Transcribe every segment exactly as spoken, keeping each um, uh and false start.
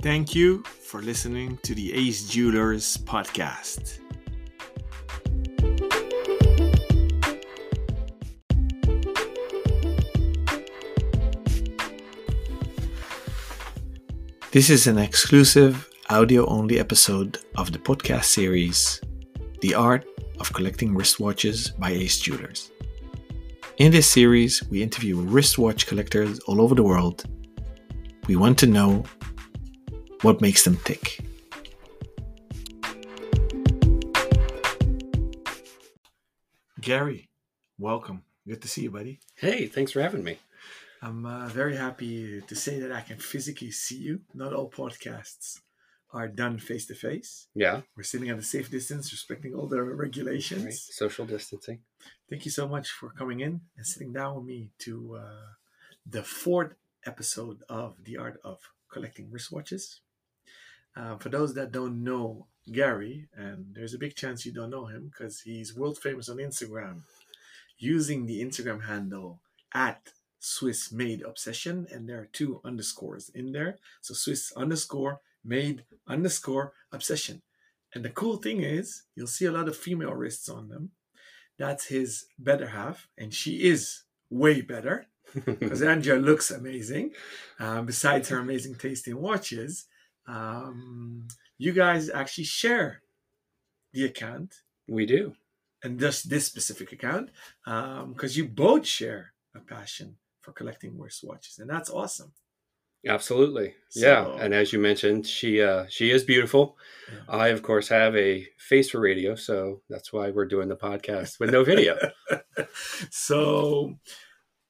Thank you for listening to the Ace Jewelers podcast. This is an exclusive audio-only episode of the podcast series, The Art of Collecting Wristwatches by Ace Jewelers. In this series, we interview wristwatch collectors all over the world. We want to know what makes them tick. Gary, welcome. Good to see you, buddy. Hey, thanks for having me. I'm uh, very happy to say that I can physically see you. Not all podcasts are done face-to-face. Yeah. We're sitting at a safe distance, respecting all the regulations. Right. Social distancing. Thank you so much for coming in and sitting down with me to uh, the fourth episode of The Art of Collecting Wristwatches. Uh, for those that don't know Gary, and there's a big chance you don't know him because he's world famous on Instagram, using the Instagram handle at Swiss Made Obsession, and there are two underscores in there, so Swiss underscore made underscore obsession. And the cool thing is, you'll see a lot of female wrists on them. That's his better half, and she is way better because Andrea looks amazing. Uh, besides her amazing taste in watches, um, you guys actually share the account. We do, and just this specific account, because um, you both share a passion for collecting wristwatches, and that's awesome. Absolutely. So, yeah. And as you mentioned, she uh she is beautiful. Yeah. I of course have a face for radio, so that's why we're doing the podcast with no video. So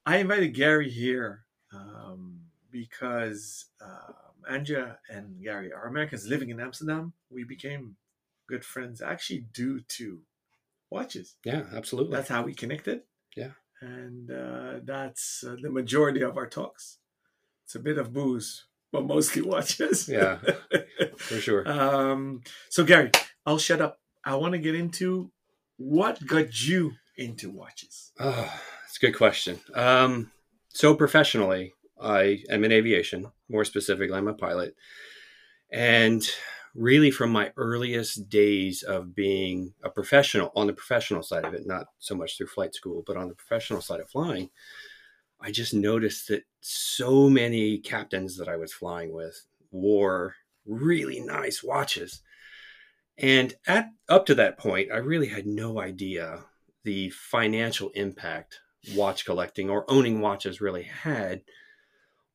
I invited Gary here um because uh, Andrea and Gary are Americans living in Amsterdam. We became good friends actually due to watches. Yeah, absolutely. That's how we connected. Yeah. And uh, that's uh, the majority of our talks. It's a bit of booze, but mostly watches. Yeah, for sure. Um, so, Gary, I'll shut up. I want to get into what got you into watches. Oh, that's a good question. Um, so, professionally, I am in aviation. More specifically, I'm a pilot. And really, from my earliest days of being a professional, on the professional side of it, not so much through flight school, but on the professional side of flying, I just noticed that so many captains that I was flying with wore really nice watches. And at up to that point, I really had no idea the financial impact watch collecting or owning watches really had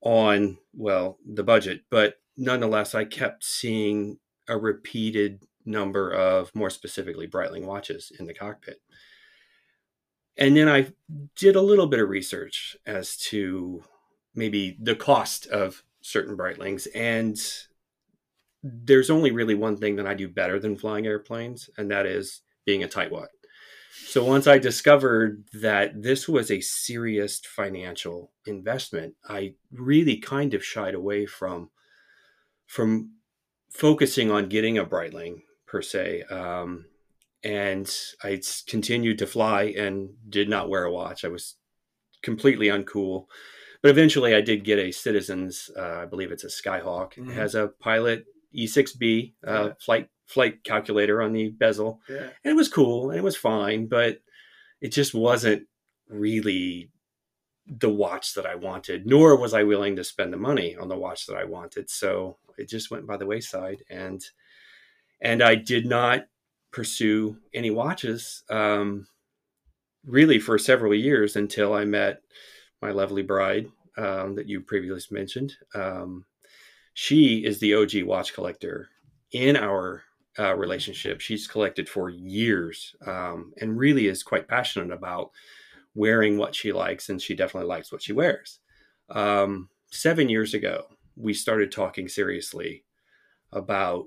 on, well, the budget. But nonetheless, I kept seeing a repeated number of, more specifically, Breitling watches in the cockpit. And then I did a little bit of research as to maybe the cost of certain Breitlings. And there's only really one thing that I do better than flying airplanes, and that is being a tightwad. So once I discovered that this was a serious financial investment, I really kind of shied away from from focusing on getting a Breitling per se. Um, and I continued to fly and did not wear a watch. I was completely uncool, but eventually I did get a Citizen's, uh, I believe it's a Skyhawk. Mm-hmm. It has a Pilot E six B uh, yeah. flight, flight calculator on the bezel. Yeah. And it was cool and it was fine, but it just wasn't really the watch that I wanted, nor was I willing to spend the money on the watch that I wanted. So it just went by the wayside, and and I did not pursue any watches um, really for several years until I met my lovely bride um, that you previously mentioned. Um, she is the O G watch collector in our uh, relationship. She's collected for years um, and really is quite passionate about wearing what she likes, and she definitely likes what she wears. Um, seven years ago, we started talking seriously about,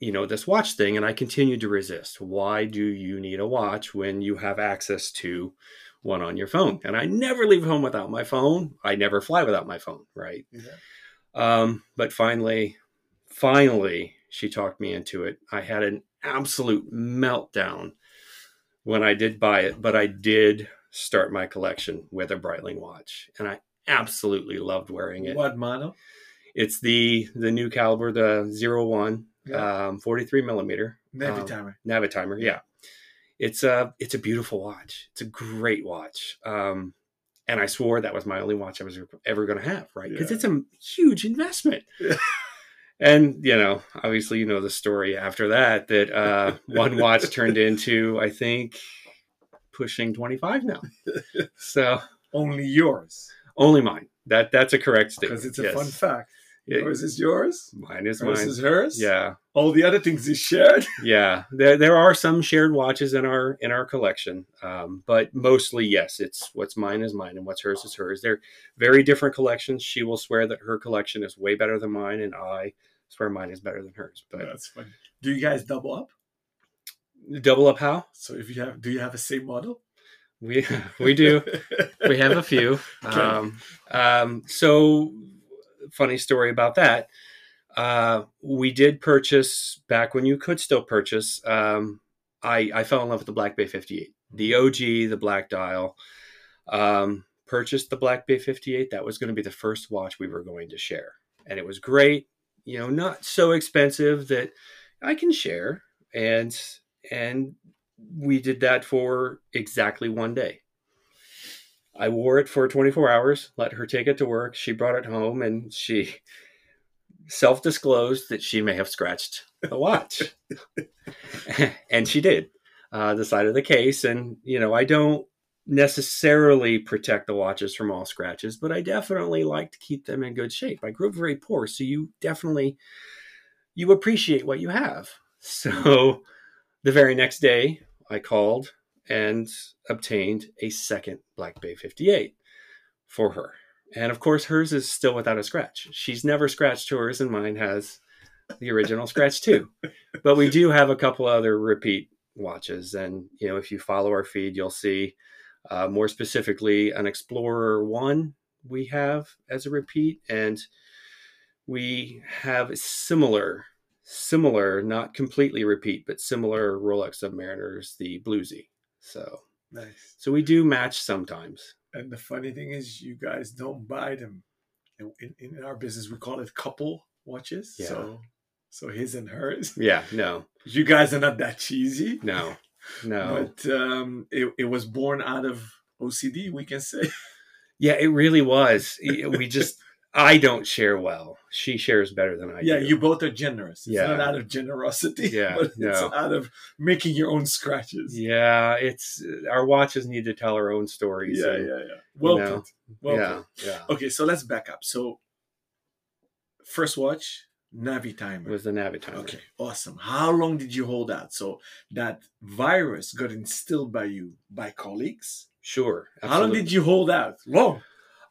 you know, this watch thing, and I continued to resist. Why do you need a watch when you have access to one on your phone? And I never leave home without my phone. I never fly without my phone, right? Yeah. Um, but finally, finally, she talked me into it. I had an absolute meltdown when I did buy it, but I did start my collection with a Breitling watch, and I absolutely loved wearing it. What model? It's the the new caliber, the oh one, yeah. um, forty-three millimeter. Navitimer. Um, Navitimer, yeah. It's a, it's a beautiful watch. It's a great watch. Um, and I swore that was my only watch I was ever going to have, right? Because yeah. it's a huge investment. Yeah. And, you know, obviously, you know the story after that, that uh, one watch turned into, I think, pushing twenty-five now. So only yours. Only mine. That That's a correct statement. Because it's a yes. fun fact. Yours is yours. Mine is hers mine. Is hers. Yeah. All the other things is shared. Yeah. There there are some shared watches in our in our collection, um, but mostly yes, it's what's mine is mine and what's hers is hers. They're very different collections. She will swear that her collection is way better than mine, and I swear mine is better than hers. But that's funny. Do you guys double up? Double up how? So if you have, do you have the same model? We we do. We have a few. Okay. Um, um, so. Funny story about that. Uh, we did purchase back when you could still purchase. Um, I, I fell in love with the Black Bay fifty-eight, the O G, the black dial. Um, purchased the Black Bay fifty-eight. That was going to be the first watch we were going to share, and it was great. You know, not so expensive that I can share, and and we did that for exactly one day. I wore it for twenty-four hours, let her take it to work. She brought it home, and she self-disclosed that she may have scratched the watch. And she did, uh, the side of the case. And, you know, I don't necessarily protect the watches from all scratches, but I definitely like to keep them in good shape. I grew up very poor, so you definitely, you appreciate what you have. So the very next day, I called and obtained a second Black Bay fifty-eight for her. And of course, hers is still without a scratch. She's never scratched hers, and mine has the original scratch too. But we do have a couple other repeat watches. And, you know, if you follow our feed, you'll see uh, more specifically an Explorer One we have as a repeat. And we have a similar, similar, not completely repeat, but similar Rolex Submariners, the Bluesy. So nice. So we do match sometimes. And the funny thing is, you guys don't buy them. In, in, in our business, we call it couple watches. Yeah. So, so his and hers. Yeah. No. You guys are not that cheesy. No. No. But um, it it was born out of O C D, we can say. Yeah, it really was. We just I don't share well. She shares better than I yeah, do. Yeah, you both are generous. It's yeah. not out of generosity, yeah, but no. it's out of making your own scratches. Yeah, it's our watches need to tell our own stories. Yeah, and, yeah, yeah. Well you know, put. Well yeah, put. Yeah. Okay, so let's back up. So first watch, Navitimer. It was the Navitimer. Okay, awesome. How long did you hold out? So that virus got instilled by you, by colleagues? Sure. Absolutely. How long did you hold out? Long.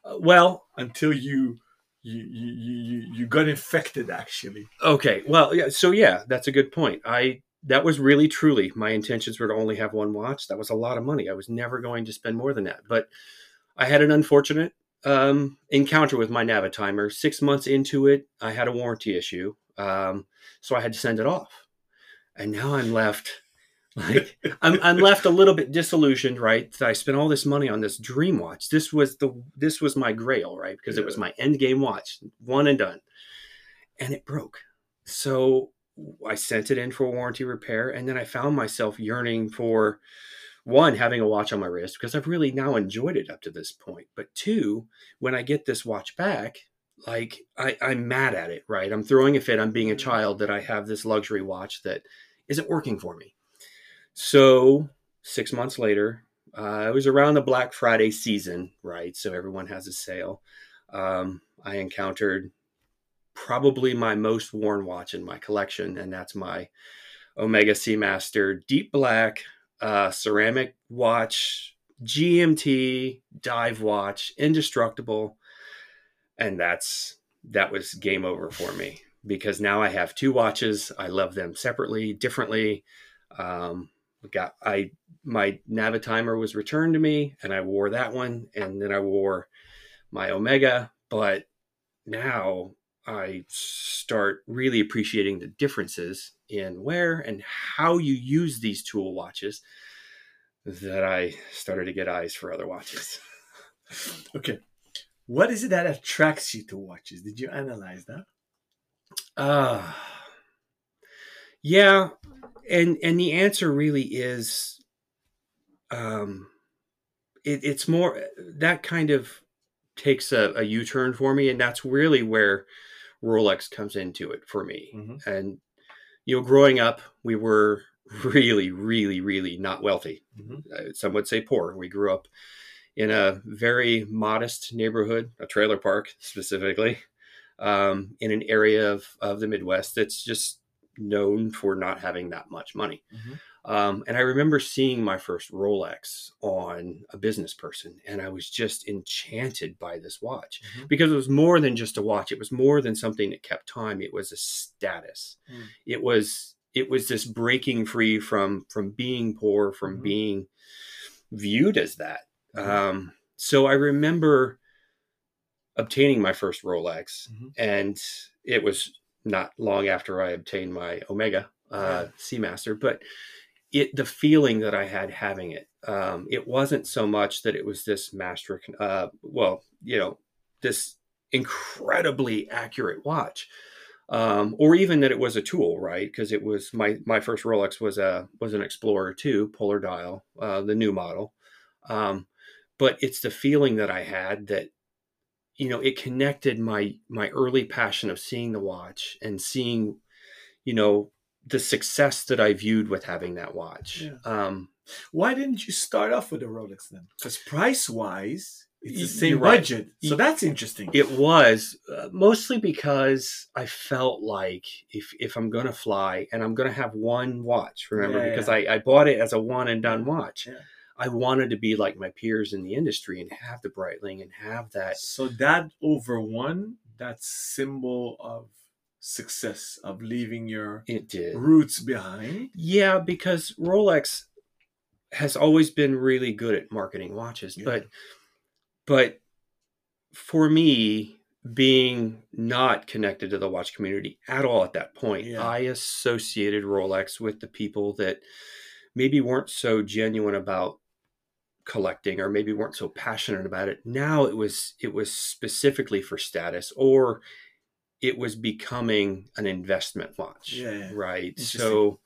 Uh, well, until you... You, you you you got infected, actually. Okay. Well, yeah. So yeah, that's a good point. I that was really truly my intentions were to only have one watch. That was a lot of money. I was never going to spend more than that. But I had an unfortunate um, encounter with my Navitimer. Six months into it, I had a warranty issue, um, so I had to send it off. And now I'm left like I'm I'm left a little bit disillusioned, right? That I spent all this money on this dream watch. This was the this was my grail, right? Because yeah. it was my end game watch, one and done. And it broke. So I sent it in for warranty repair, and then I found myself yearning for one, having a watch on my wrist, because I've really now enjoyed it up to this point. But two, when I get this watch back, like I, I'm mad at it, right? I'm throwing a fit. I'm being a child that I have this luxury watch that isn't working for me. So six months later, uh, it was around the Black Friday season, right? So everyone has a sale. Um, I encountered probably my most worn watch in my collection, and that's my Omega Seamaster Deep Black uh, ceramic watch, G M T dive watch, indestructible. And that's that was game over for me, because now I have two watches. I love them separately, differently. Um, got, I, my Navitimer was returned to me, and I wore that one, and then I wore my Omega, but now I start really appreciating the differences in wear and how you use these tool watches that I started to get eyes for other watches. Okay. What is it that attracts you to watches? Did you analyze that? Uh, yeah. And, and the answer really is, um, it, it's more, that kind of takes a, a U-turn for me. And that's really where Rolex comes into it for me. Mm-hmm. And, you know, growing up, we were really, really, really not wealthy. Mm-hmm. Some would say poor. We grew up in a very modest neighborhood, a trailer park specifically, um, in an area of, of the Midwest that's just known for not having that much money. Mm-hmm. Um, and I remember seeing my first Rolex on a business person, and I was just enchanted by this watch, mm-hmm. because it was more than just a watch. It was more than something that kept time. It was a status. Mm. It was, it was this breaking free from, from being poor, from mm-hmm. being viewed as that. Um, so I remember obtaining my first Rolex, mm-hmm. and it was not long after I obtained my Omega, uh, Seamaster, but it, the feeling that I had having it, um, it wasn't so much that it was this master, uh, well, you know, this incredibly accurate watch, um, or even that it was a tool, right? Cause it was my, my first Rolex was a, was an Explorer two polar dial, uh, the new model. Um, But it's the feeling that I had that, you know, it connected my my early passion of seeing the watch and seeing, you know, the success that I viewed with having that watch. Yeah. Um, Why didn't you start off with a Rolex then? Because price-wise, it's the same right. budget. So that's interesting. It was uh, mostly because I felt like if if I'm going to fly and I'm going to have one watch, remember, yeah, because yeah. I, I bought it as a one-and-done watch. Yeah. I wanted to be like my peers in the industry and have the Breitling and have that. So that over one, that symbol of success, of leaving your it did. roots behind. Yeah, because Rolex has always been really good at marketing watches. Yeah. But but for me, being not connected to the watch community at all at that point, yeah. I associated Rolex with the people that maybe weren't so genuine about collecting, or maybe weren't so passionate about it. Now it was it was specifically for status, or it was becoming an investment watch, yeah, right? So,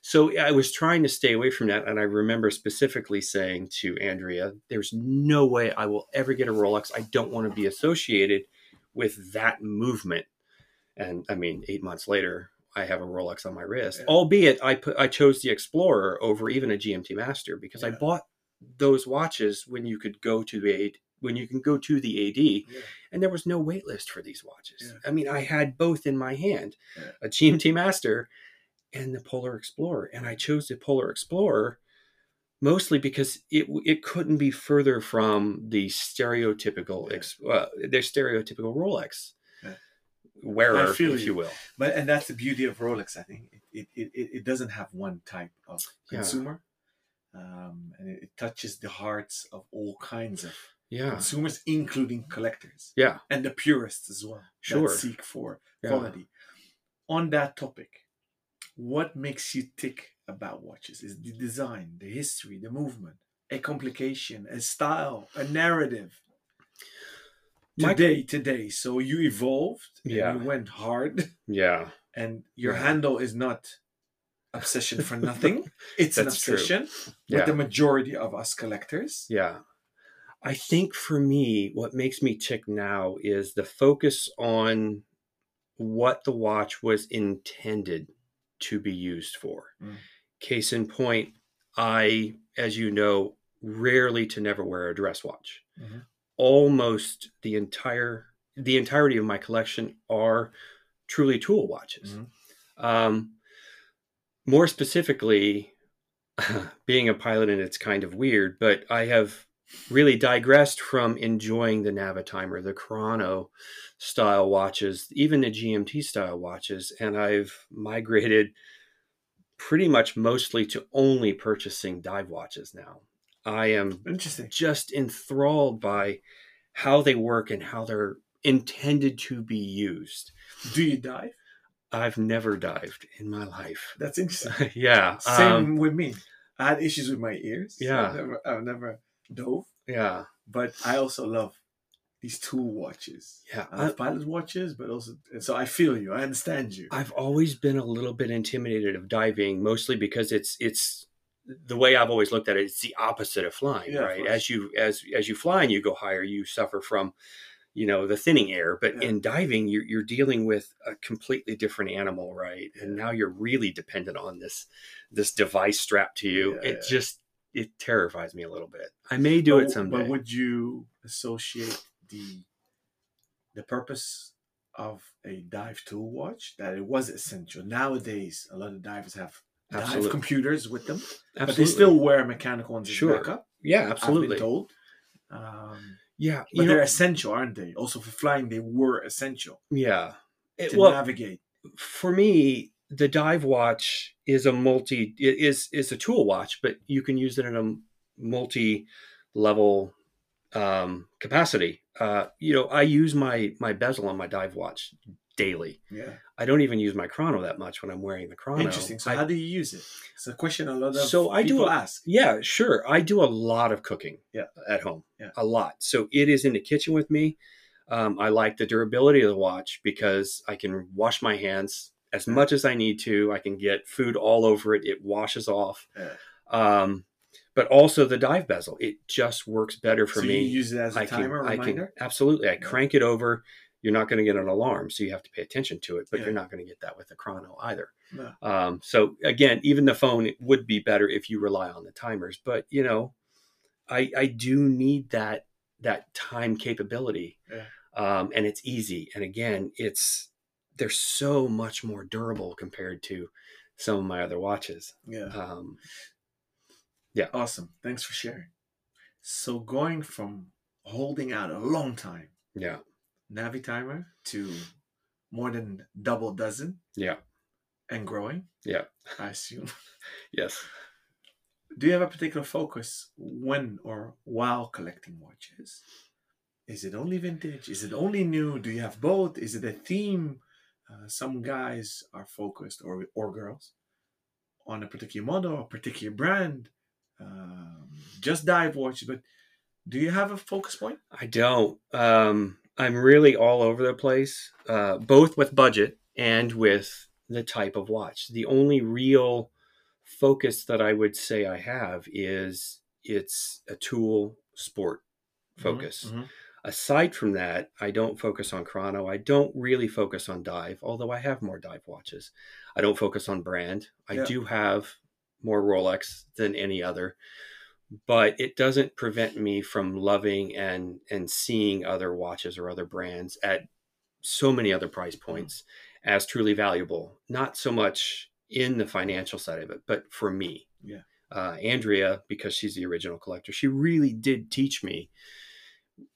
so I was trying to stay away from that, and I remember specifically saying to Andrea, "There's no way I will ever get a Rolex. I don't want to be associated with that movement." And I mean, eight months later, I have a Rolex on my wrist, yeah. albeit I put I chose the Explorer over even a G M T Master, because yeah. I bought those watches when you could go to the when you can go to the A D, yeah. and there was no wait list for these watches. Yeah. I mean, I had both in my hand, yeah. a G M T Master and the Polar Explorer, and I chose the Polar Explorer mostly because it it couldn't be further from the stereotypical yeah. uh, their stereotypical Rolex. Wearer, if you, you will, but and that's the beauty of Rolex. I think it it, it, it doesn't have one type of consumer, yeah. um, and it, it touches the hearts of all kinds of yeah. consumers, including collectors, yeah, and the purists as well. Sure, that seek for yeah. quality. On that topic, what makes you tick about watches is the design, the history, the movement, a complication, a style, a narrative. Today, today. So you evolved. Yeah. And you went hard. Yeah. And your yeah. handle is not obsession for nothing. It's an obsession yeah. with the majority of us collectors. Yeah. I think for me, what makes me tick now is the focus on what the watch was intended to be used for. Mm. Case in point, I, as you know, rarely to never wear a dress watch. Mm-hmm. Almost the entire the entirety of my collection are truly tool watches. Mm-hmm. Um, more specifically, being a pilot, and it's kind of weird, but I have really digressed from enjoying the Navitimer, the Chrono style watches, even the G M T style watches, and I've migrated pretty much mostly to only purchasing dive watches now. I am just enthralled by how they work and how they're intended to be used. Do you dive? I've never dived in my life. That's interesting. yeah. Same um, with me. I had issues with my ears. Yeah. So I've never, I've never dove. Yeah. But I also love these tool watches. Yeah. I love pilot's watches, but also, and so I feel you. I understand you. I've always been a little bit intimidated of diving, mostly because it's, it's the way I've always looked at it. It's the opposite of flying, yeah, right? Of as you, as, as you fly and you go higher, you suffer from, you know, the thinning air, but yeah. in diving, you're, you're dealing with a completely different animal, right? Yeah. And now you're really dependent on this, this device strapped to you. Yeah, it yeah. just, it terrifies me a little bit. I may do but, it someday. But would you associate the, the purpose of a dive tool watch, that it was essential? Nowadays, a lot of divers have absolutely. dive computers with them, absolutely. but they still wear mechanical ones as sure. backup. Yeah, absolutely. I've been told. Um, Yeah, but they're know, essential, aren't they? Also for flying, they were essential. Yeah, it, to well, navigate. For me, the dive watch is a multi is is a tool watch, but you can use it in a multi-level um, capacity. Uh, you know, I use my my bezel on my dive watch daily. Yeah, I don't even use my chrono that much when I'm wearing the chrono. Interesting. So I, how do you use it? It's a question a lot of so people I do a, ask. Yeah, sure. I do a lot of cooking yeah. at home. Yeah. A lot. So it is in the kitchen with me. Um, I like the durability of the watch because I can wash my hands as yeah. much as I need to. I can get food all over it. It washes off. Yeah. Um, but also the dive bezel. It just works better for so me. So you use it as a I timer can, reminder? I can, absolutely. I yeah. crank it over. You're not going to get an alarm, so you have to pay attention to it, but yeah. you're not going to get that with the chrono either. No. Um, so again, even the phone, it would be better if you rely on the timers, but you know, I, I do need that, that time capability. Yeah. Um, and it's easy. And again, it's, they're so much more durable compared to some of my other watches. Yeah. Um, yeah. Awesome. Thanks for sharing. So going from holding out a long time. Yeah. Navitimer to more than double dozen. Yeah. And growing. Yeah. I assume. Yes. Do you have a particular focus when or while collecting watches? Is it only vintage? Is it only new? Do you have both? Is it a theme? Uh, some guys are focused, or or girls, on a particular model, a particular brand, um, just dive watches. But do you have a focus point? I don't. Um... I'm really all over the place, uh, both with budget and with the type of watch. The only real focus that I would say I have is it's a tool sport focus. Mm-hmm. Aside from that, I don't focus on chrono. I don't really focus on dive, although I have more dive watches. I don't focus on brand. I yeah. do have more Rolex than any other. But it doesn't prevent me from loving and and seeing other watches or other brands at so many other price points as truly valuable. Not so much in the financial side of it, but for me. Yeah. Uh, Andrea, because she's the original collector, she really did teach me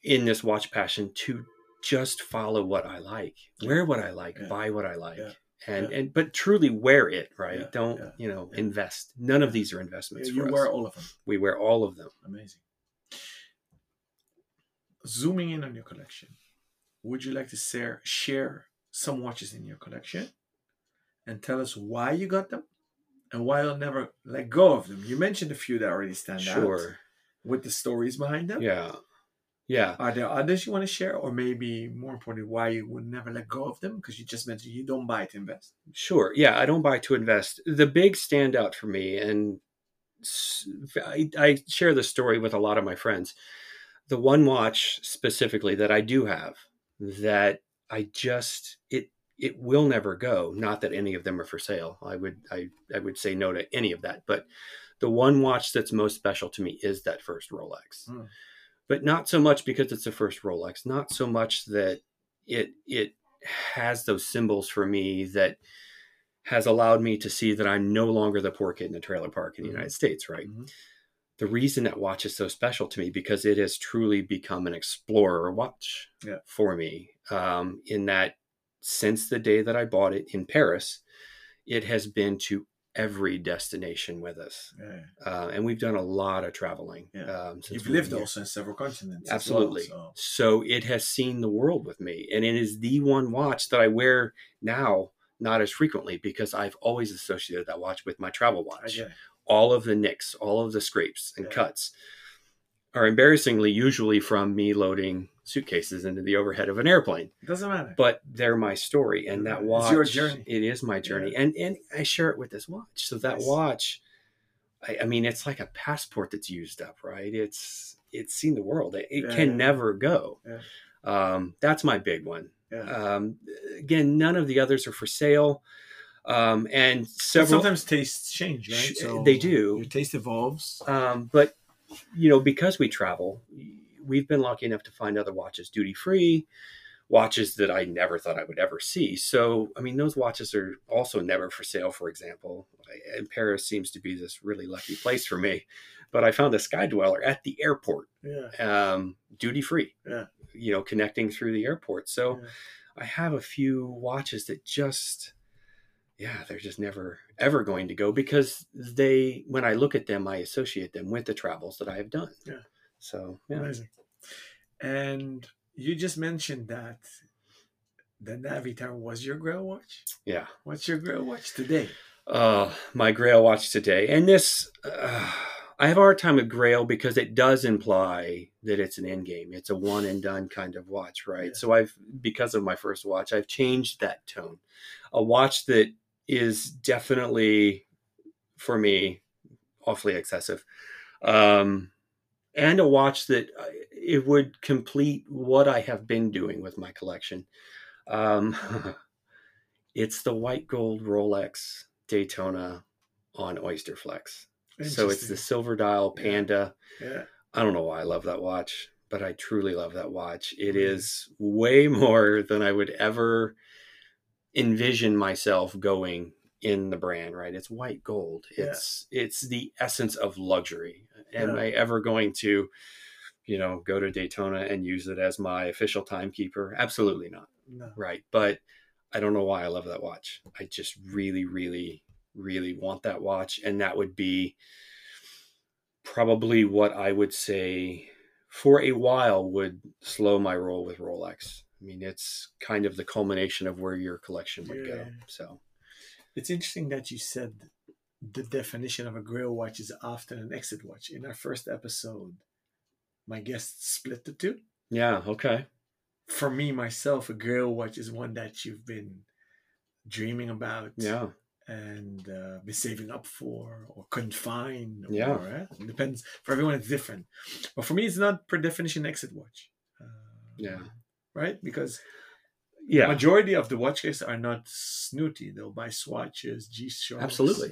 in this watch passion to just follow what I like, wear what I like, yeah. buy what I like. Yeah. And yeah. and but truly wear it, right? Yeah, Don't yeah, you know yeah. invest. None yeah. of these are investments. Yeah, you for us. wear all of them. We wear all of them. Amazing. Zooming in on your collection, would you like to share share some watches in your collection, and tell us why you got them, and why you'll never let go of them? You mentioned a few that already stand sure. out. Sure. With the stories behind them. Yeah. Yeah. Are there others you want to share, or maybe more importantly, why you would never let go of them? Because you just mentioned you don't buy to invest. Sure. Yeah. I don't buy to invest. The big standout for me, and I, I share this story with a lot of my friends. The one watch specifically that I do have that I just, it, it will never go. Not that any of them are for sale. I would, I, I would say no to any of that, but the one watch that's most special to me is that first Rolex. Mm. But not so much because it's the first Rolex, not so much that it it has those symbols for me that has allowed me to see that I'm no longer the poor kid in the trailer park in the mm-hmm. United States, right? Mm-hmm. The reason that watch is so special to me because it has truly become an explorer watch yeah. for me um, in that since the day that I bought it in Paris, it has been to every destination with us. Yeah. Uh, and we've done a lot of traveling. Yeah. Um, since You've lived here. also in several continents. Absolutely. Well, so. so it has seen the world with me. And it is the one watch that I wear now, not as frequently, because I've always associated that watch with my travel watch. Okay. All of the nicks, all of the scrapes and yeah. cuts are embarrassingly usually from me loading suitcases into the overhead of an airplane. It doesn't matter. But they're my story. And that watch, it's your journey. It is my journey. Yeah. And and I share it with this watch. So that nice. watch, I, I mean, it's like a passport that's used up, right? It's it's seen the world. It, it yeah. can never go. Yeah. Um, that's my big one. Yeah. Um, again, none of the others are for sale. Um, and several... But sometimes tastes change, right? So they do. Your taste evolves. Um, but, you know, because we travel, we've been lucky enough to find other watches duty-free, watches that I never thought I would ever see. So, I mean, those watches are also never for sale, for example. And Paris seems to be this really lucky place for me. But I found a Sky Dweller at the airport, yeah. um, duty-free, yeah. you know, connecting through the airport. So yeah. I have a few watches that just... Yeah, they're just never, ever going to go because they, when I look at them, I associate them with the travels that I have done. Yeah. So, yeah. Amazing. And you just mentioned that the Navitimer was your Grail watch. Yeah. What's your Grail watch today? Uh, my Grail watch today. And this, uh, I have a hard time with Grail because it does imply that it's an end game. It's a one and done kind of watch, right? Yeah. So I've, because of my first watch, I've changed that tone. A watch that is definitely, for me, awfully excessive. Um, and a watch that it would complete what I have been doing with my collection. Um, it's the white gold Rolex Daytona on Oyster Flex. So it's the silver dial Panda. Yeah. Yeah. I don't know why I love that watch, but I truly love that watch. It is way more than I would ever envision myself going in the brand, right? It's white gold. It's yeah. it's the essence of luxury. Am yeah. I ever going to, you know, go to Daytona and use it as my official timekeeper? Absolutely not. No. Right. But I don't know why I love that watch. I just really, really, really want that watch. And that would be probably what I would say for a while would slow my roll with Rolex. I mean, it's kind of the culmination of where your collection would yeah. go. So it's interesting that you said the definition of a Grail watch is often an exit watch. In our first episode, my guests split the two. Yeah. Okay. For me, myself, a Grail watch is one that you've been dreaming about. Yeah. And uh, be saving up for or confine. Or, yeah. Uh, it depends. For everyone, it's different. But for me, it's not per definition exit watch. Uh, yeah. Right? Because yeah. the majority of the watch cases are not snooty. They'll buy Swatches, G-Shocks. Absolutely.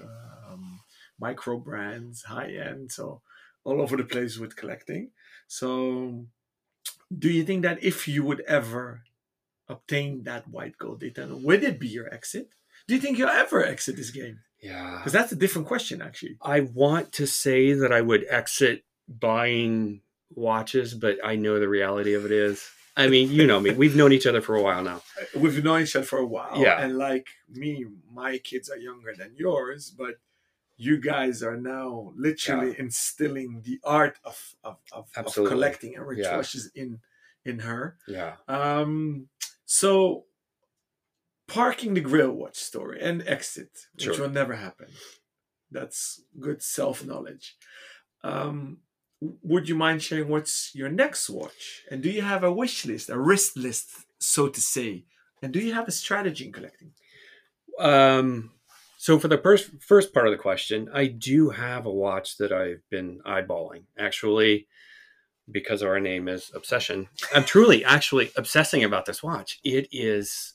Um, micro brands, high-end. So all over the place with collecting. So do you think that if you would ever obtain that white gold Daytona, would it be your exit? Do you think you'll ever exit this game? Yeah. Because that's a different question, actually. I want to say that I would exit buying watches, but I know the reality of it is. I mean, you know me. We've known each other for a while now. We've known each other for a while. Yeah. And like me, my kids are younger than yours, but you guys are now literally yeah. instilling the art of, of, of, of collecting and rich yeah. watches in, in her. Yeah. Um. So... Parking the Grail watch story and exit, which sure. will never happen. That's good self-knowledge. Um, would you mind sharing what's your next watch? And do you have a wish list, a wrist list, so to say? And do you have a strategy in collecting? Um, so for the first, first part of the question, I do have a watch that I've been eyeballing. Actually, because our name is Obsession, I'm truly actually obsessing about this watch. It is...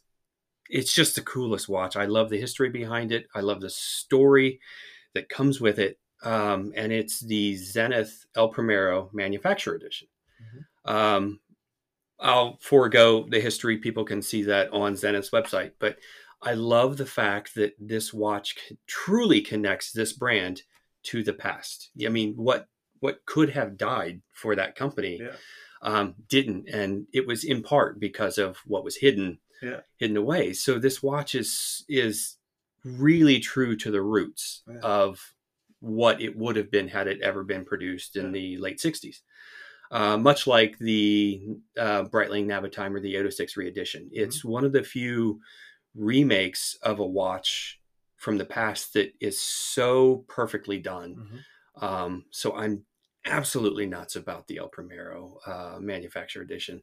It's just the coolest watch. I love the history behind it. I love the story that comes with it. Um, and it's the Zenith El Primero Manufacture Edition. Mm-hmm. Um, I'll forego the history. People can see that on Zenith's website. But I love the fact that this watch truly connects this brand to the past. I mean, what what could have died for that company yeah. um, didn't. And it was in part because of what was hidden. Yeah. hidden away. So this watch is is really true to the roots yeah. of what it would have been had it ever been produced in yeah. the late sixties. Uh, much like the uh, Breitling Navitimer, the eight oh six reedition. It's mm-hmm. one of the few remakes of a watch from the past that is so perfectly done. Mm-hmm. Um, so I'm absolutely nuts about the El Primero uh, Manufacture Edition.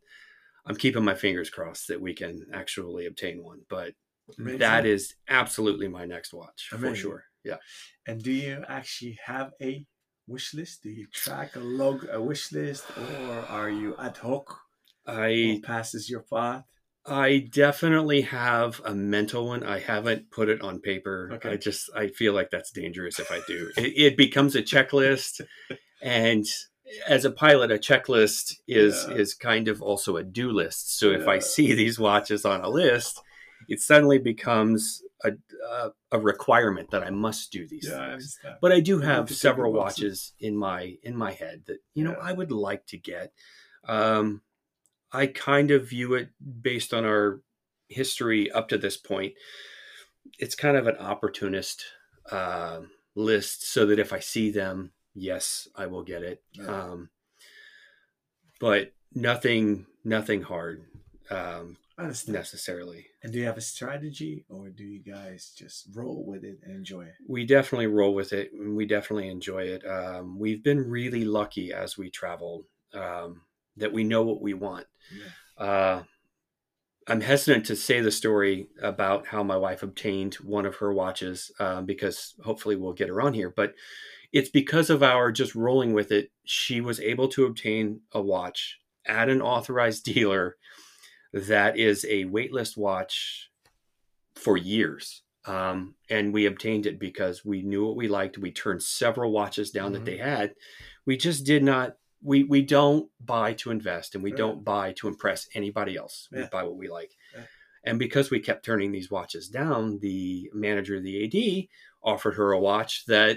I'm keeping my fingers crossed that we can actually obtain one, but amazing. That is absolutely my next watch. Amazing. For sure. Yeah. And do you actually have a wish list? Do you track a log, a wish list, or are you ad hoc? I passes your path. I definitely have a mental one. I haven't put it on paper. Okay. I just, I feel like that's dangerous if I do. it, it becomes a checklist. And as a pilot, a checklist is, yeah. is kind of also a do list. So if yeah. I see these watches on a list, it suddenly becomes a, uh, a requirement that I must do these yeah, things. I but I do have I several watches in my, in my head that, you know, yeah. I would like to get. Um, I kind of view it based on our history up to this point. It's kind of an opportunist uh, list, so that if I see them, yes, I will get it. Yeah. Um, but nothing, nothing hard um, necessarily. And do you have a strategy, or do you guys just roll with it and enjoy it? We definitely roll with it, and we definitely enjoy it. Um, we've been really lucky as we travel um, that we know what we want. Yeah. Uh, I'm hesitant to say the story about how my wife obtained one of her watches um, because hopefully we'll get her on here, but it's because of our just rolling with it. She was able to obtain a watch at an authorized dealer that is a waitlist watch for years. Um, and we obtained it because we knew what we liked. We turned several watches down mm-hmm. that they had. We just did not, We we don't buy to invest, and we right. don't buy to impress anybody else. Yeah. We buy what we like. Yeah. And because we kept turning these watches down, the manager of the A D offered her a watch that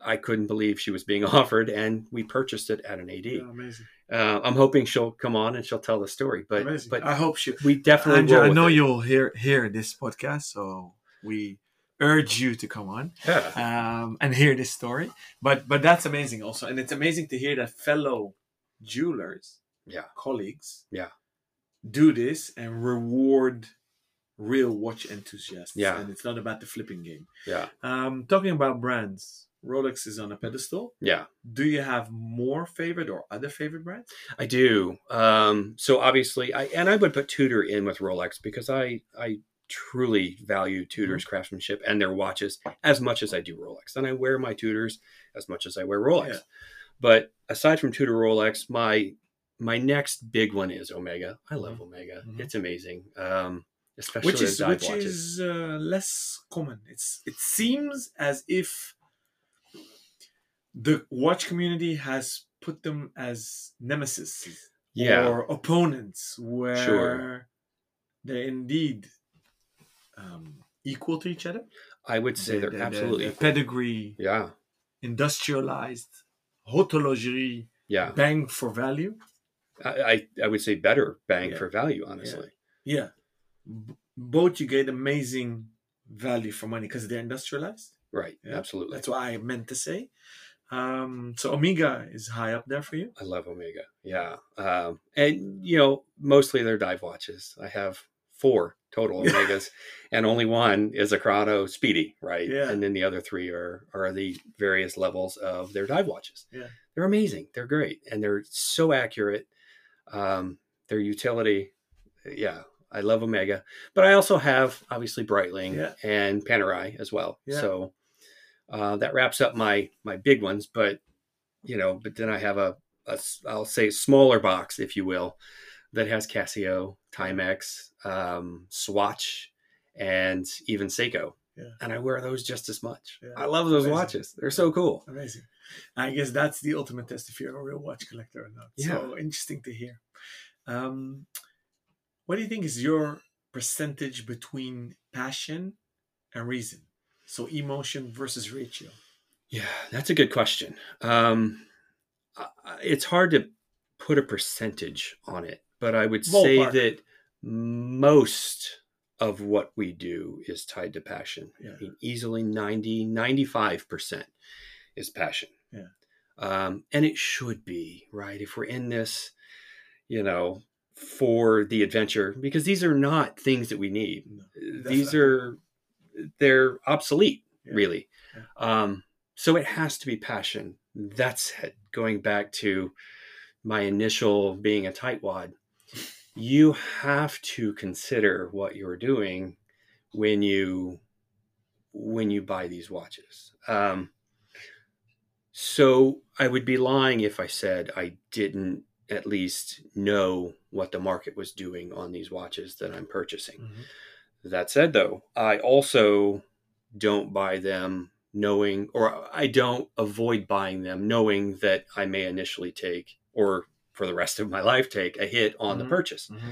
I couldn't believe she was being offered, and we purchased it at an A D. Yeah, amazing. Uh, I'm hoping she'll come on and she'll tell the story. But amazing. But I hope she. We definitely. Andrea, I know it. You'll hear hear this podcast, so we urge you to come on yeah. um, and hear this story. But but that's amazing also. And it's amazing to hear that fellow jewelers, yeah. colleagues, yeah, do this and reward real watch enthusiasts. Yeah. And it's not about the flipping game. Yeah. Um, talking about brands, Rolex is on a pedestal. Yeah. Do you have more favorite or other favorite brands? I do. Um, so obviously, I and I would put Tudor in with Rolex because I I... truly value Tudor's mm-hmm. craftsmanship and their watches as much as I do Rolex, and I wear my Tudors as much as I wear Rolex. Yeah. But aside from Tudor Rolex, my my next big one is Omega. I love mm-hmm. Omega. Mm-hmm. It's amazing, um, especially which is dive which watches. is uh, less common. It's it seems as if the watch community has put them as nemesis yeah. or opponents, where sure. they're indeed. Um, equal to each other? I would say they're, they're absolutely. They're pedigree, yeah. industrialized, horlogerie, yeah. bang for value. I, I, I would say better bang yeah. for value, honestly. Yeah. yeah. B- both you get amazing value for money because they're industrialized. Right, yeah. absolutely. That's what I meant to say. Um, so Omega is high up there for you? I love Omega, yeah. Um, and, you know, mostly they're dive watches. I have four total Omegas, and only one is a Corrado Speedy, right? Yeah. And then the other three are are the various levels of their dive watches. Yeah, they're amazing. They're great, and they're so accurate. Um, their utility, yeah, I love Omega. But I also have obviously Breitling yeah. and Panerai as well. Yeah. So uh, that wraps up my my big ones. But you know, but then I have a, a I'll say smaller box, if you will, that has Casio, Timex, um, Swatch, and even Seiko. Yeah. And I wear those just as much. Yeah. I love those amazing. watches. They're yeah. so cool. Amazing. I guess that's the ultimate test if you're a real watch collector or not. Yeah. So interesting to hear. Um, what do you think is your percentage between passion and reason? So emotion versus ratio. Yeah, that's a good question. Um, it's hard to put a percentage on it. But I would Ballpark. say that most of what we do is tied to passion. Yeah. I mean, easily ninety, ninety-five percent is passion. Yeah. Um, and it should be, right? If we're in this, you know, for the adventure, because these are not things that we need. No, these are, they're obsolete, yeah. really. Yeah. Um, so it has to be passion. That's it. Going back to my initial being a tightwad. you have to consider what you're doing when you when you buy these watches. Um, so I would be lying if I said I didn't at least know what the market was doing on these watches that I'm purchasing. Mm-hmm. That said, though, I also don't buy them knowing, or I don't avoid buying them knowing that I may initially take, or for the rest of my life, take a hit on mm-hmm. the purchase. Mm-hmm.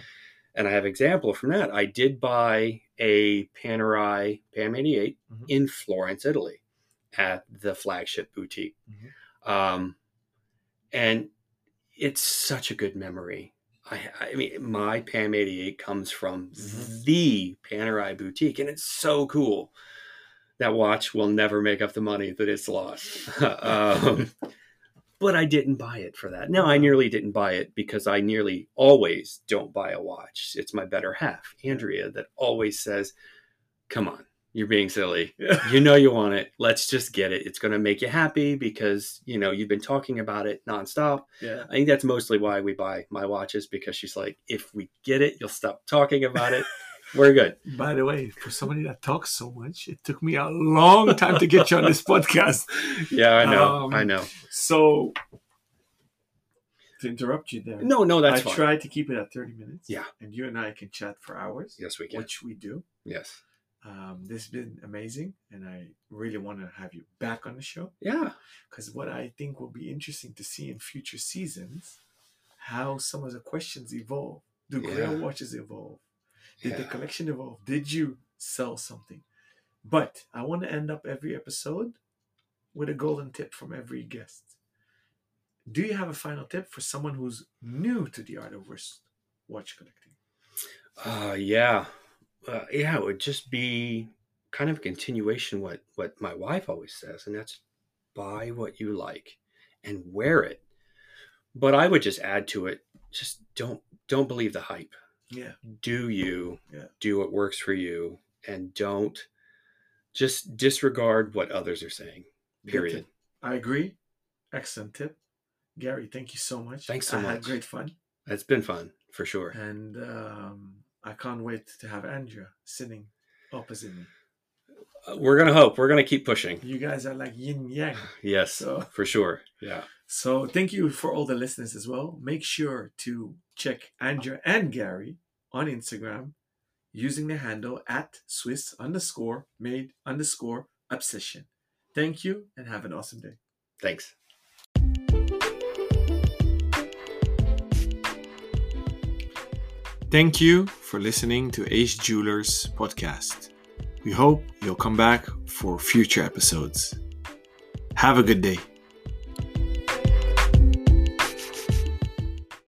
And I have an example from that. I did buy a Panerai P A M eighty-eight mm-hmm. in Florence, Italy, at the flagship boutique. Mm-hmm. Um, and it's such a good memory. I, I mean, my P A M eighty-eight comes from mm-hmm. the Panerai boutique, and it's so cool. That watch will never make up the money that it's lost. um, but I didn't buy it for that. No, I nearly didn't buy it because I nearly always don't buy a watch. It's my better half, Andrea, that always says, come on, you're being silly. You know you want it. Let's just get it. It's going to make you happy because, you know, you've been talking about it nonstop. Yeah. I think that's mostly why we buy my watches, because she's like, if we get it, you'll stop talking about it. We're good. By the way, for somebody that talks so much, it took me a long time to get you on this podcast. Yeah, I know. Um, I know. So, to interrupt you there. No, no, that's I fine. I tried to keep it at thirty minutes. Yeah. And you and I can chat for hours. Yes, we can. Which we do. Yes. Um, this has been amazing. And I really want to have you back on the show. Yeah. Because what I think will be interesting to see in future seasons, how some of the questions evolve. Do yeah. grail watches evolve? Did yeah. the collection evolve? Did you sell something? But I want to end up every episode with a golden tip from every guest. Do you have a final tip for someone who's new to the art of watch collecting? Uh, yeah. Uh, yeah, it would just be kind of a continuation what what my wife always says, and that's buy what you like and wear it. But I would just add to it, just don't don't believe the hype. Yeah. Do you yeah. do what works for you, and don't just disregard what others are saying, period. I agree. Excellent tip. Gary, thank you so much. Thanks so I much. Had great fun. It's been fun for sure. And um, I can't wait to have Andrea sitting opposite me. Uh, we're going to hope. We're going to keep pushing. You guys are like yin yang. Yes, so. For sure. Yeah. So thank you for all the listeners as well. Make sure to check Andrea and Gary on Instagram using the handle at Swiss underscore made underscore obsession. Thank you and have an awesome day. Thanks. Thank you for listening to Ace Jewelers podcast. We hope you'll come back for future episodes. Have a good day.